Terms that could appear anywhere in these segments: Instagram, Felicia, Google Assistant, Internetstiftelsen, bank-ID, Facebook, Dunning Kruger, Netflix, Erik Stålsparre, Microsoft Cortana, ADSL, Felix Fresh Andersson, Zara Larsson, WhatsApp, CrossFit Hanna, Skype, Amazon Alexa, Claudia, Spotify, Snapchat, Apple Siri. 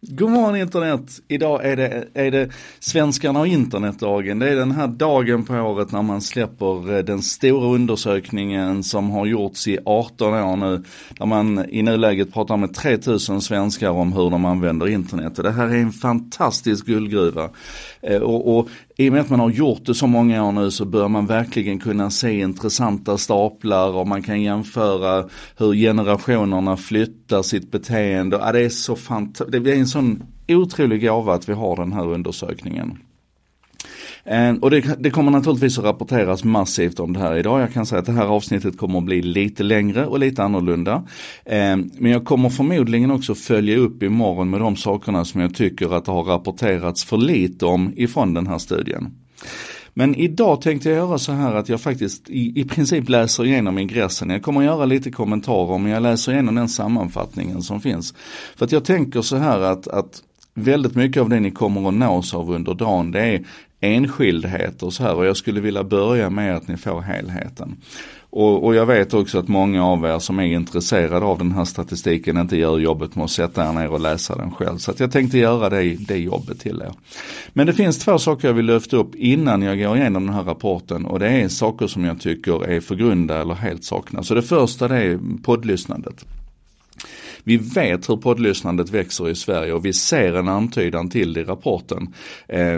God morgon internet! Idag är det svenskarna och internetdagen. Det är den här dagen på året när man släpper den stora undersökningen som har gjorts i 18 år nu. Där man i nuläget pratar med 3000 svenskar om hur de använder internet. Och det här är en fantastisk guldgruva. Och i och med att man har gjort det så många år nu så bör man verkligen kunna se intressanta staplar och man kan jämföra hur generationerna flyttar sitt beteende. Ja, det är så fantastiskt. Det är en sån otrolig gåva att vi har den här undersökningen. Och det kommer naturligtvis att rapporteras massivt om det här idag. Jag kan säga att det här avsnittet kommer att bli lite längre och lite annorlunda. Men jag kommer förmodligen också följa upp imorgon med de sakerna som jag tycker att det har rapporterats för lite om ifrån den här studien. Men idag tänkte jag göra så här att jag faktiskt i princip läser igenom ingressen. Jag kommer att göra lite kommentarer men jag läser igenom den sammanfattningen som finns. För att jag tänker så här att väldigt mycket av det ni kommer att nås av under dagen det är enskildheter och så här och jag skulle vilja börja med att ni får helheten. Och jag vet också att många av er som är intresserade av den här statistiken inte gör jobbet med att sätta er ner och läsa den själv. Så att jag tänkte göra det jobbet till er. Men det finns två saker jag vill lyfta upp innan jag går igenom den här rapporten. Och det är saker som jag tycker är förgrunda eller helt saknas. Så det första det är poddlyssnandet. Vi vet hur poddlyssnandet växer i Sverige och vi ser en antydan till det i rapporten.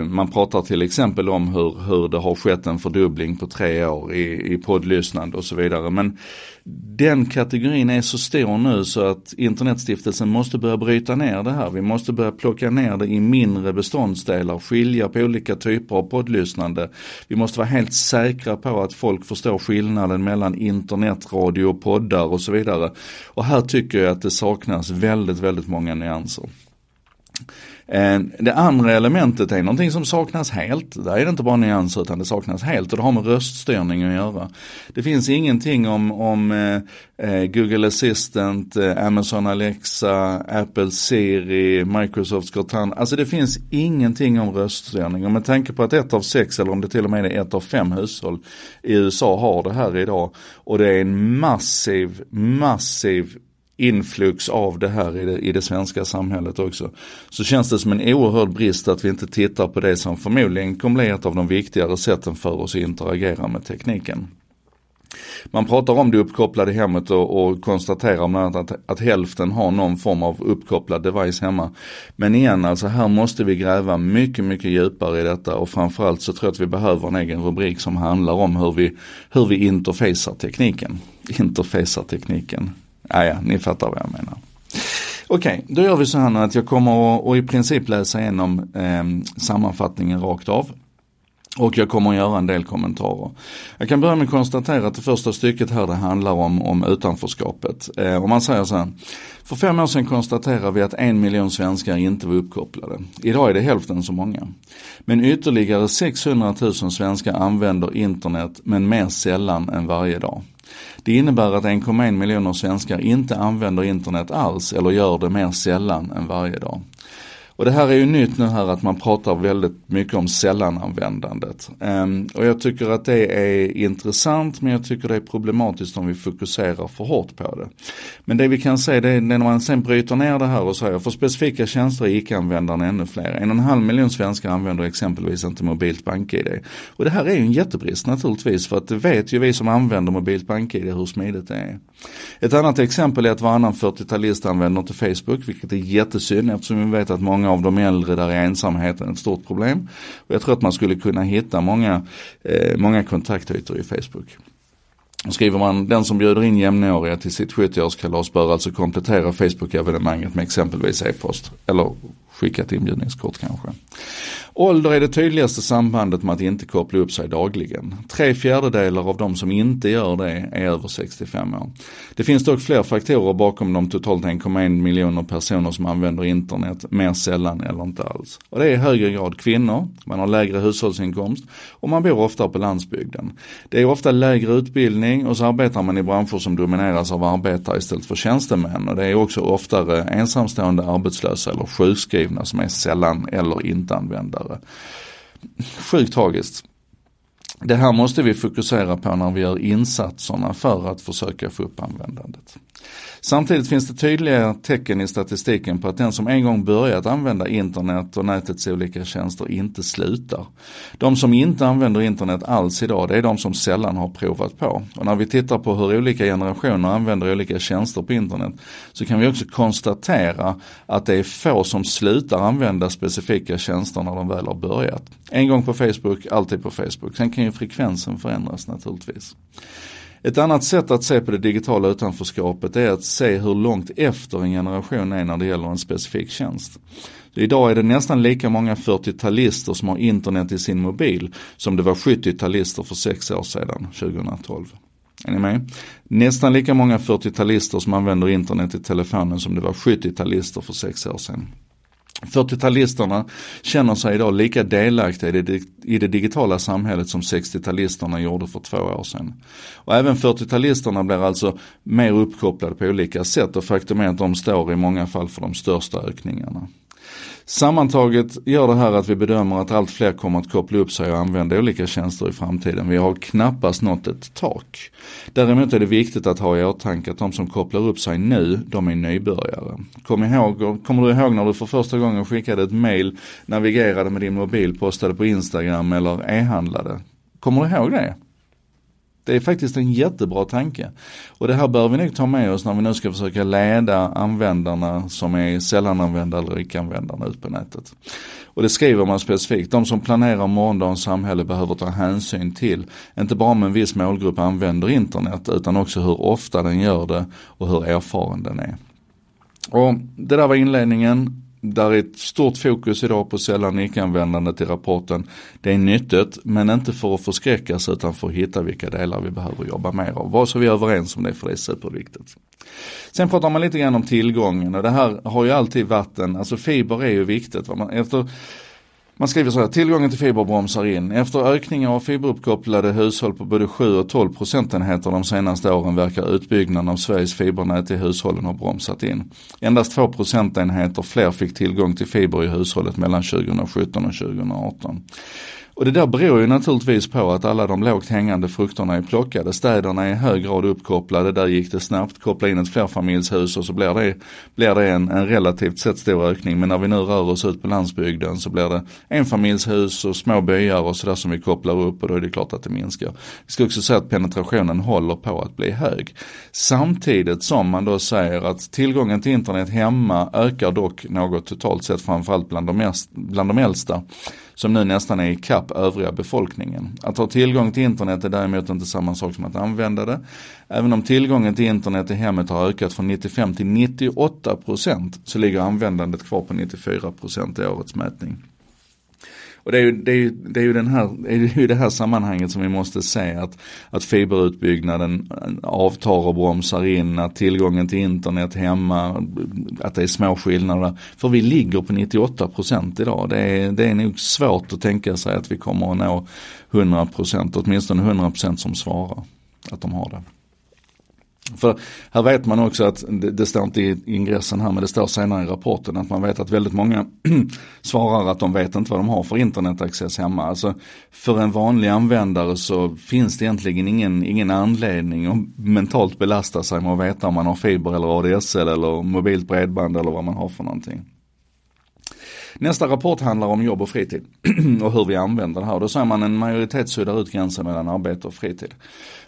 Man pratar till exempel om hur det har skett en fördubbling på 3 år i poddlyssnande och så vidare. Men den kategorin är så stor nu så att Internetstiftelsen måste börja bryta ner det här. Vi måste börja plocka ner det i mindre beståndsdelar, skilja på olika typer av poddlyssnande. Vi måste vara helt säkra på att folk förstår skillnaden mellan internetradio och poddar och så vidare. Och här tycker jag att det saknas väldigt, väldigt många nyanser. Det andra elementet är någonting som saknas helt. Där är det inte bara nyanser utan det saknas helt och det har med röststyrning att göra. Det finns ingenting om Google Assistant, Amazon Alexa, Apple Siri, Microsoft Cortana. Alltså det finns ingenting om röststyrning. Och med tanke på att 1 av 6 eller om det till och med är 1 av 5 hushåll i USA har det här idag. Och det är en massiv influx av det här i det svenska samhället också. Så känns det som en oerhörd brist att vi inte tittar på det som förmodligen kommer bli ett av de viktigare sätten för oss att interagera med tekniken. Man pratar om det uppkopplade hemmet och konstaterar bland annat att hälften har någon form av uppkopplad device hemma. Men igen, alltså här måste vi gräva mycket, mycket djupare i detta och framförallt så tror jag att vi behöver en egen rubrik som handlar om hur vi interfacear tekniken. Ja, ni fattar vad jag menar. Okej, då gör vi så här att jag kommer att i princip läsa igenom sammanfattningen rakt av. Och jag kommer att göra en del kommentarer. Jag kan börja med att konstatera att det första stycket här det handlar om utanförskapet. Om man säger så här. För 5 år sedan konstaterar vi att 1 miljon svenskar inte var uppkopplade. Idag är det hälften så många. Men ytterligare 600 000 svenskar använder internet men mer sällan än varje dag. Det innebär att 1,1 miljoner svenskar inte använder internet alls eller gör det mer sällan än varje dag. Och det här är ju nytt nu här att man pratar väldigt mycket om sällananvändandet. Och jag tycker att det är intressant men jag tycker det är problematiskt om vi fokuserar för hårt på det. Men det vi kan se det är när man sen bryter ner det här och säger för specifika tjänster är icke-användarna ännu fler. 1,5 miljon svenskar använder exempelvis inte mobilt bank-ID. Och det här är ju en jättebrist naturligtvis för att det vet ju vi som använder mobilt bank-ID hur smidigt det är. Ett annat exempel är att varannan 40-talist använder inte Facebook vilket är jättesynd eftersom vi vet att många av de äldre där är ensamheten ett stort problem. Och jag tror att man skulle kunna hitta många kontaktytor i Facebook. Och skriver man den som bjuder in jämnåriga till sitt 70-årskalas bör alltså komplettera Facebook-evenemanget med exempelvis e-post eller skicka ett inbjudningskort kanske. Ålder är det tydligaste sambandet med att inte koppla upp sig dagligen. 3/4 av de som inte gör det är över 65 år. Det finns dock fler faktorer bakom de totalt 1,1 miljoner personer som använder internet mer sällan eller inte alls. Och det är i högre grad kvinnor, man har lägre hushållsinkomst och man bor ofta på landsbygden. Det är ofta lägre utbildning och så arbetar man i branscher som domineras av arbetare istället för tjänstemän. Och det är också oftare ensamstående, arbetslösa eller sjukskrivna som är sällan eller inte användare. Sjukt tragiskt. Det här måste vi fokusera på när vi gör insatserna för att försöka få upp användandet. Samtidigt finns det tydliga tecken i statistiken på att den som en gång börjat använda internet och nätets olika tjänster inte slutar. De som inte använder internet alls idag, det är de som sällan har provat på. Och när vi tittar på hur olika generationer använder olika tjänster på internet så kan vi också konstatera att det är få som slutar använda specifika tjänster när de väl har börjat. En gång på Facebook, alltid på Facebook. Sen kan ju frekvensen förändras naturligtvis. Ett annat sätt att se på det digitala utanförskapet är att se hur långt efter en generation är när det gäller en specifik tjänst. Idag är det nästan lika många 40-talister som har internet i sin mobil som det var 70-talister för 6 år sedan, 2012. Är ni med? Nästan lika många 40-talister som använder internet i telefonen som det var 70-talister för 6 år sedan. 40-talisterna känner sig idag lika delaktiga i det digitala samhället som 60-talisterna gjorde för 2 år sedan. Och även 40-talisterna blir alltså mer uppkopplade på olika sätt och faktum är att de står i många fall för de största ökningarna. Sammantaget gör det här att vi bedömer att allt fler kommer att koppla upp sig och använda olika tjänster i framtiden. Vi har knappast nått ett tak. Däremot är det viktigt att ha i åtanke att de som kopplar upp sig nu, de är nybörjare. Kommer du ihåg när du för första gången skickade ett mejl, navigerade med din mobil, postade på Instagram eller e-handlade? Kommer du ihåg det? Det är faktiskt en jättebra tanke och det här bör vi nog ta med oss när vi nu ska försöka leda användarna som är sällananvändare eller icke-användarna ut på nätet. Och det skriver man specifikt. De som planerar morgondagens samhälle behöver ta hänsyn till inte bara om en viss målgrupp använder internet utan också hur ofta den gör det och hur erfaren den är. Och det där var inledningen. Där är ett stort fokus idag på sällan icke-användandet i rapporten. Det är nyttigt men inte för att förskräckas utan för att hitta vilka delar vi behöver jobba mer av. Var så vi är överens om det för det är superviktigt. Sen pratar man lite grann om tillgången och det här har ju alltid vatten. Alltså fiber är ju viktigt. Man skriver så här, tillgången till fiber bromsar in. Efter ökningar av fiberuppkopplade hushåll på både 7 och 12 procentenheter de senaste åren verkar utbyggnaden av Sveriges fibernät i hushållen ha bromsat in. Endast 2 procentenheter fler fick tillgång till fiber i hushållet mellan 2017 och 2018. Och det där beror ju naturligtvis på att alla de lågt hängande frukterna är plockade. Städerna är i hög grad uppkopplade, där gick det snabbt. Koppla in ett flerfamiljshus och så blir det en relativt sett stor ökning. Men när vi nu rör oss ut på landsbygden så blir det enfamiljshus och små byar och sådär som vi kopplar upp och då är det klart att det minskar. Vi ska också säga att penetrationen håller på att bli hög. Samtidigt som man då säger att tillgången till internet hemma ökar dock något totalt sett framförallt bland de äldsta. Som nu nästan är i kapp övriga befolkningen. Att ha tillgång till internet är däremot inte samma sak som att använda det. Även om tillgången till internet i hemmet har ökat från 95 till 98% så ligger användandet kvar på 94% i årets mätning. Och det är ju det här sammanhanget som vi måste se att fiberutbyggnaden avtar och bromsar in, att tillgången till internet hemma, att det är små skillnader. För vi ligger på 98% idag. Det är nog svårt att tänka sig att vi kommer att nå 100%, åtminstone 100% som svarar att de har det. För här vet man också att, det står inte i ingressen här men det står senare i rapporten, att man vet att väldigt många svarar att de vet inte vad de har för internetaccess hemma. Alltså för en vanlig användare så finns det egentligen ingen anledning att mentalt belasta sig med att veta om man har fiber eller ADSL eller mobilt bredband eller vad man har för någonting. Nästa rapport handlar om jobb och fritid och hur vi använder det här. Då säger man en majoritet suddar ut gränsen mellan arbete och fritid.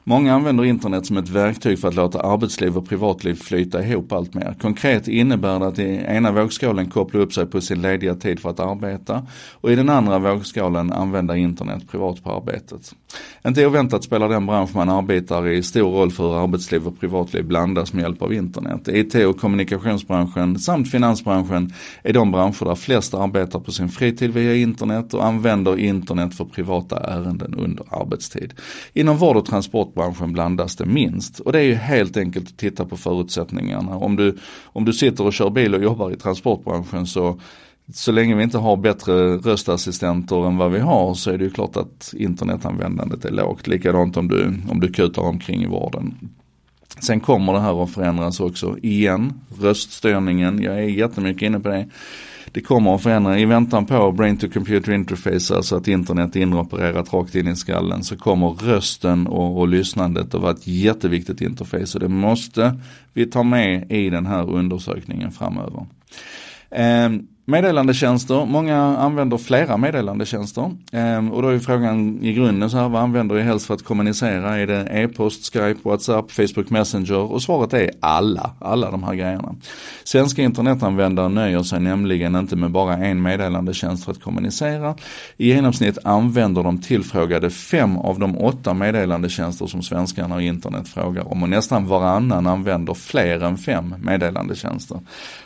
Många använder internet som ett verktyg för att låta arbetsliv och privatliv flyta ihop allt mer. Konkret innebär det att i ena vågskålen koppla upp sig på sin lediga tid för att arbeta och i den andra vågskålen använda internet privat på arbetet. Inte oväntat spelar den bransch man arbetar i stor roll för hur arbetsliv och privatliv blandas med hjälp av internet. IT- och kommunikationsbranschen samt finansbranschen är de branscher där flest arbetar på sin fritid via internet och använder internet för privata ärenden under arbetstid. Inom vård och transportbranschen blandas det minst. Och det är ju helt enkelt att titta på förutsättningarna. Om du sitter och kör bil och jobbar i transportbranschen så länge vi inte har bättre röstassistenter än vad vi har så är det ju klart att internetanvändandet är lågt. Likadant om du kutar omkring i vården. Sen kommer det här att förändras också igen. Röststyrningen, jag är jättemycket inne på det. det kommer att förändra. I väntan på brain-to-computer interface, alltså att internet är inopererat rakt in i skallen, så kommer rösten och lyssnandet att vara ett jätteviktigt interface. Och det måste vi ta med i den här undersökningen framöver. Meddelandetjänster. Många använder flera meddelandetjänster. Och då är frågan i grunden så här, vad använder jag helst för att kommunicera? Är det e-post, Skype, WhatsApp, Facebook Messenger? Och svaret är alla de här grejerna. Svenska internetanvändare nöjer sig nämligen inte med bara en meddelandetjänst för att kommunicera. I genomsnitt använder de tillfrågade 5 av de 8 meddelandetjänster som svenskarna i internet frågar om. Och nästan varannan använder fler än 5 meddelandetjänster.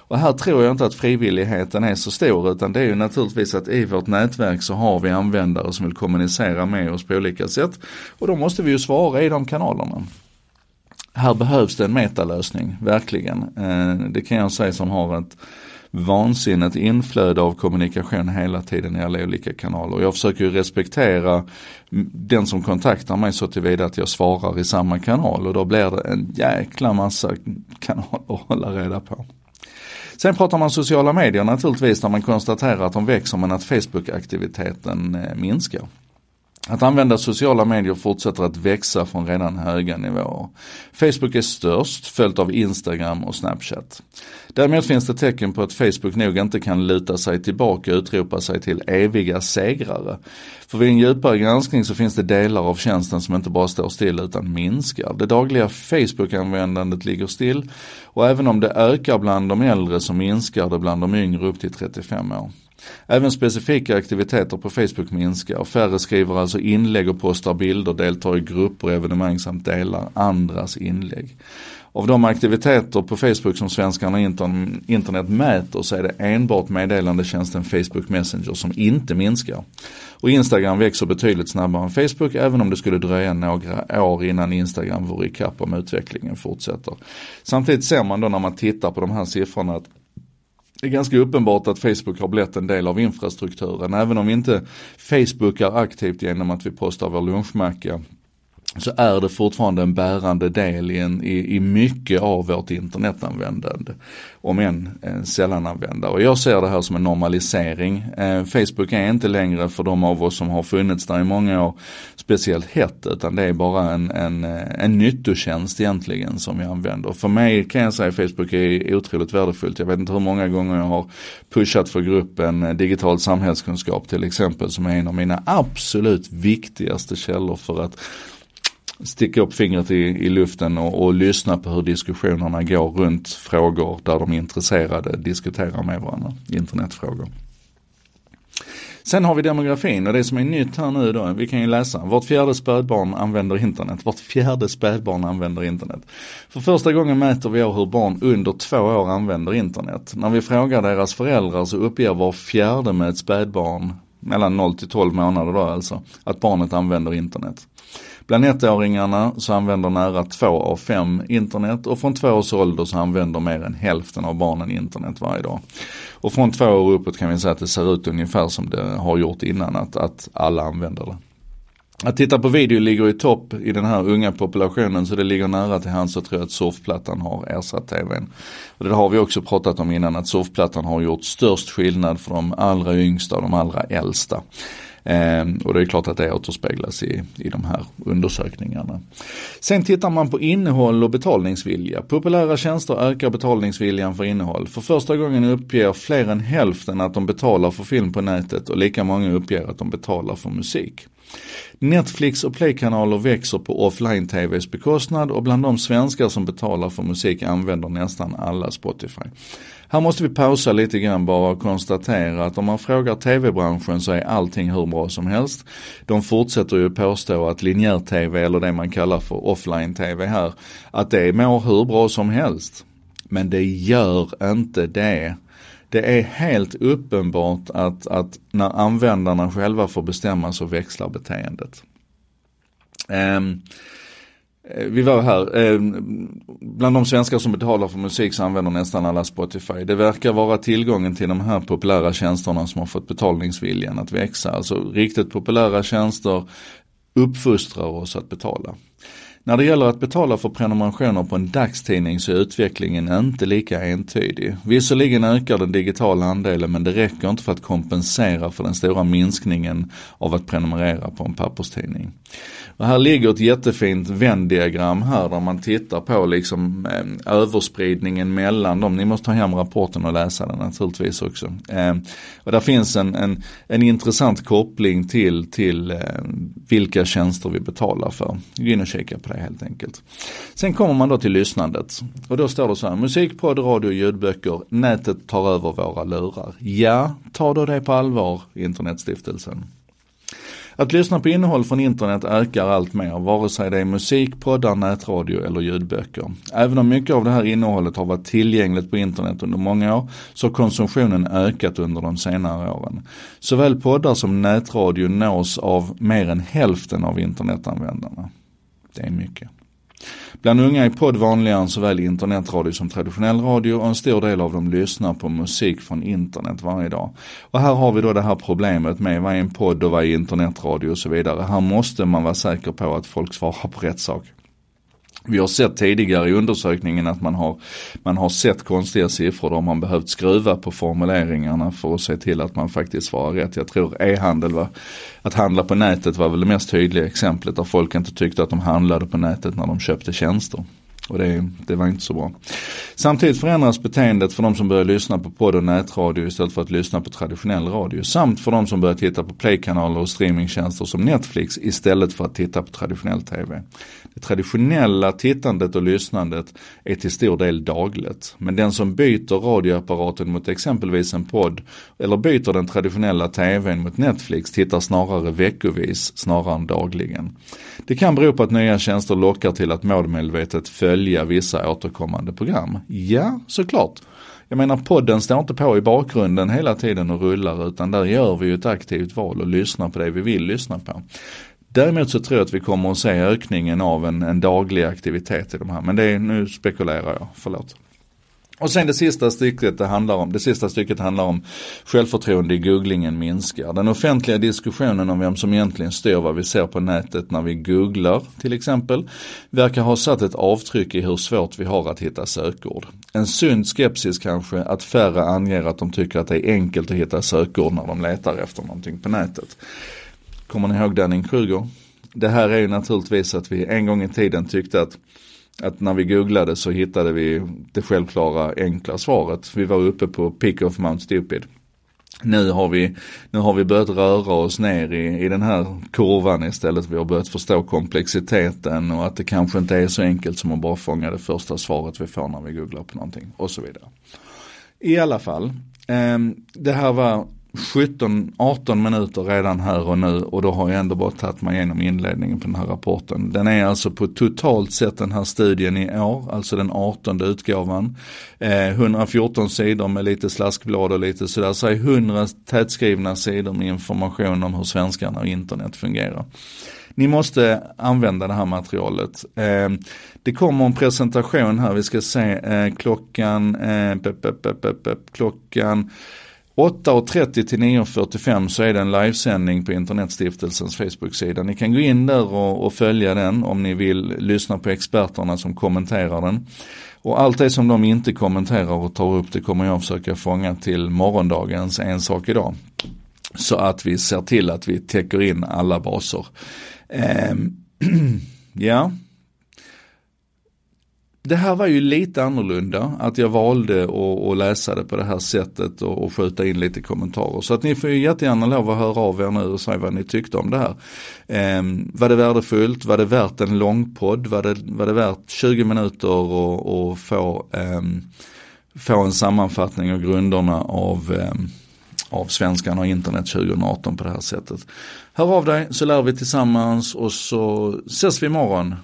Och här tror jag inte att frivilligheten är så stor, utan det är ju naturligtvis att i vårt nätverk så har vi användare som vill kommunicera med oss på olika sätt, och då måste vi ju svara i de kanalerna. Här behövs det en metalösning, verkligen. Det kan jag säga som har ett vansinnigt inflöde av kommunikation hela tiden i alla olika kanaler. Och jag försöker ju respektera den som kontaktar mig så tillvida att jag svarar i samma kanal, och då blir det en jäkla massa kanaler att hålla reda på. Sen pratar man sociala medier naturligtvis, när man konstaterar att de växer men att Facebook-aktiviteten minskar. Att använda sociala medier fortsätter att växa från redan höga nivåer. Facebook är störst, följt av Instagram och Snapchat. Däremot finns det tecken på att Facebook nog inte kan luta sig tillbaka och utropa sig till eviga segrare. För vid en djupare granskning så finns det delar av tjänsten som inte bara står still utan minskar. Det dagliga Facebook-användandet ligger still, och även om det ökar bland de äldre så minskar det bland de yngre upp till 35 år. Även specifika aktiviteter på Facebook minskar. Färre skriver alltså inlägg och postar bilder, deltar i grupper och evenemang samt delar andras inlägg. Av de aktiviteter på Facebook som svenskarna internet mäter så är det enbart meddelandetjänsten Facebook Messenger som inte minskar. Och Instagram växer betydligt snabbare än Facebook, även om det skulle dröja några år innan Instagram vore i kapp om utvecklingen fortsätter. Samtidigt ser man då när man tittar på de här siffrorna att det är ganska uppenbart att Facebook har blivit en del av infrastrukturen. Även om vi inte Facebookar aktivt genom att vi postar vår lunchmacka, så är det fortfarande en bärande del i mycket av vårt internetanvändande, om än sällan använda. Och jag ser det här som en normalisering. Facebook är inte längre för de av oss som har funnits där i många år speciellt hett, utan det är bara en nyttotjänst egentligen som jag använder. För mig kan jag säga att Facebook är otroligt värdefullt. Jag vet inte hur många gånger jag har pushat för gruppen digital samhällskunskap till exempel, som är en av mina absolut viktigaste källor för att sticka upp fingret i luften och lyssna på hur diskussionerna går runt frågor där de intresserade diskuterar med varandra, internetfrågor. Sen har vi demografin, och det som är nytt här nu då, vi kan ju läsa. Vårt fjärde spädbarn använder internet. För första gången mäter vi hur barn under 2 år använder internet. När vi frågar deras föräldrar så uppger var fjärde med ett spädbarn, mellan 0 till 12 månader då alltså, att barnet använder internet. Bland 1-åringarna så använder nära 2 av 5 internet, och från 2 års ålder så använder mer än hälften av barnen internet varje dag. Och från 2 år uppåt kan vi säga att det ser ut ungefär som det har gjort innan, att alla använder det. Att titta på video ligger i topp i den här unga populationen, så det ligger nära till hands att tro att surfplattan har ersatt tvn. Och det har vi också pratat om innan, att surfplattan har gjort störst skillnad för de allra yngsta och de allra äldsta. Och det är klart att det återspeglas i de här undersökningarna. Sen tittar man på innehåll och betalningsvilja. Populära tjänster ökar betalningsviljan för innehåll. För första gången uppger fler än hälften att de betalar för film på nätet, och lika många uppger att de betalar för musik. Netflix och Play-kanaler växer på offline-tvs bekostnad, och bland de svenskar som betalar för musik använder nästan alla Spotify. Här måste vi pausa lite grann bara och konstatera att om man frågar tv-branschen så är allting hur bra som helst. De fortsätter ju påstå att linjär-tv, eller det man kallar för offline-tv här, att det mår hur bra som helst. Men det gör inte det. Det är helt uppenbart att när användarna själva får bestämma så växlar beteendet. Vi var här. Bland de svenskar som betalar för musik så använder nästan alla Spotify. Det verkar vara tillgången till de här populära tjänsterna som har fått betalningsviljan att växa. Alltså riktigt populära tjänster uppfostrar oss att betala. När det gäller att betala för prenumerationer på en dagstidning så är utvecklingen inte lika entydig. Visserligen ökar den digitala andelen, men det räcker inte för att kompensera för den stora minskningen av att prenumerera på en papperstidning. Och här ligger ett jättefint Venn-diagram här där man tittar på liksom överspridningen mellan dem. Ni måste ta hem rapporten och läsa den naturligtvis också. Och där finns en intressant koppling till vilka tjänster vi betalar för. Gå in och kika på det helt enkelt. Sen kommer man då till lyssnandet. Och då står det så här: musik, podd, radio, ljudböcker. Nätet tar över våra lurar. Ja, ta då det på allvar, Internetstiftelsen. Att lyssna på innehåll från internet ökar allt mer, vare sig det är musik, poddar, nätradio eller ljudböcker. Även om mycket av det här innehållet har varit tillgängligt på internet under många år så har konsumtionen ökat under de senare åren. Såväl poddar som nätradio nås av mer än hälften av internetanvändarna. Det är mycket. Bland unga är podd vanligare än såväl internetradio som traditionell radio, och en stor del av dem lyssnar på musik från internet varje dag. Och här har vi då det här problemet med vad är en podd och vad är internetradio och så vidare. Här måste man vara säker på att folk svarar på rätt sak. Vi har sett tidigare i undersökningen att man har sett konstiga siffror där man behövt skruva på formuleringarna för att se till att man faktiskt svarar rätt. Jag tror e-handel, att handla på nätet var väl det mest tydliga exemplet där folk inte tyckte att de handlade på nätet när de köpte tjänster. Och det var inte så bra. Samtidigt förändras beteendet för de som börjar lyssna på podd och nätradio istället för att lyssna på traditionell radio. Samt för de som börjar titta på playkanaler och streamingtjänster som Netflix istället för att titta på traditionell tv. Det traditionella tittandet och lyssnandet är till stor del dagligt. Men den som byter radioapparaten mot exempelvis en podd eller byter den traditionella tvn mot Netflix tittar snarare veckovis snarare än dagligen. Det kan bero på att nya tjänster lockar till att målmedvetet följa vissa återkommande program. Ja, såklart. Jag menar, podden står inte på i bakgrunden hela tiden och rullar, utan där gör vi ju ett aktivt val och lyssnar på det vi vill lyssna på. Däremot så tror jag att vi kommer att se ökningen av en daglig aktivitet i de här. Men nu spekulerar jag, förlåt. Och sen det sista stycket handlar om självförtroende i googlingen minskar. Den offentliga diskussionen om vem som egentligen styr vad vi ser på nätet när vi googlar till exempel verkar ha satt ett avtryck i hur svårt vi har att hitta sökord. En sund skepsis kanske att färre anger att de tycker att det är enkelt att hitta sökord när de letar efter någonting på nätet. Kommer ni ihåg Dunning Kruger? Det här är ju naturligtvis att vi en gång i tiden tyckte att när vi googlade så hittade vi det självklara enkla svaret. Vi var uppe på peak of Mount Stupid. Nu har vi börjat röra oss ner i den här kurvan istället. Vi har börjat förstå komplexiteten och att det kanske inte är så enkelt som att bara fånga det första svaret vi får när vi googlar på någonting och så vidare. I alla fall, det här var 17-18 minuter redan här och nu, och då har jag ändå bara tagit mig igenom inledningen på den här rapporten. Den är alltså på totalt sett den här studien i år, alltså den 18:e utgåvan. 114 sidor med lite slaskblad och lite sådär, så 100 tätskrivna sidor med information om hur svenskarna och internet fungerar. Ni måste använda det här materialet. Det kommer en presentation här, vi ska se klockan 8.30 till 9.45 så är det en livesändning på Internetstiftelsens Facebook-sida. Ni kan gå in där och följa den om ni vill lyssna på experterna som kommenterar den. Och allt det som de inte kommenterar och tar upp, det kommer jag försöka fånga till morgondagens En sak idag. Så att vi ser till att vi täcker in alla baser. Ja. Det här var ju lite annorlunda att jag valde att läsa det på det här sättet och skjuta in lite kommentarer. Så att ni får ju jättegärna lov att höra av er nu och säga vad ni tyckte om det här. Var det värdefullt? Var det värt en lång podd? Var det värt 20 minuter och få en sammanfattning av grunderna av svenskarna och internet 2018 på det här sättet? Hör av dig så lär vi tillsammans, och så ses vi imorgon.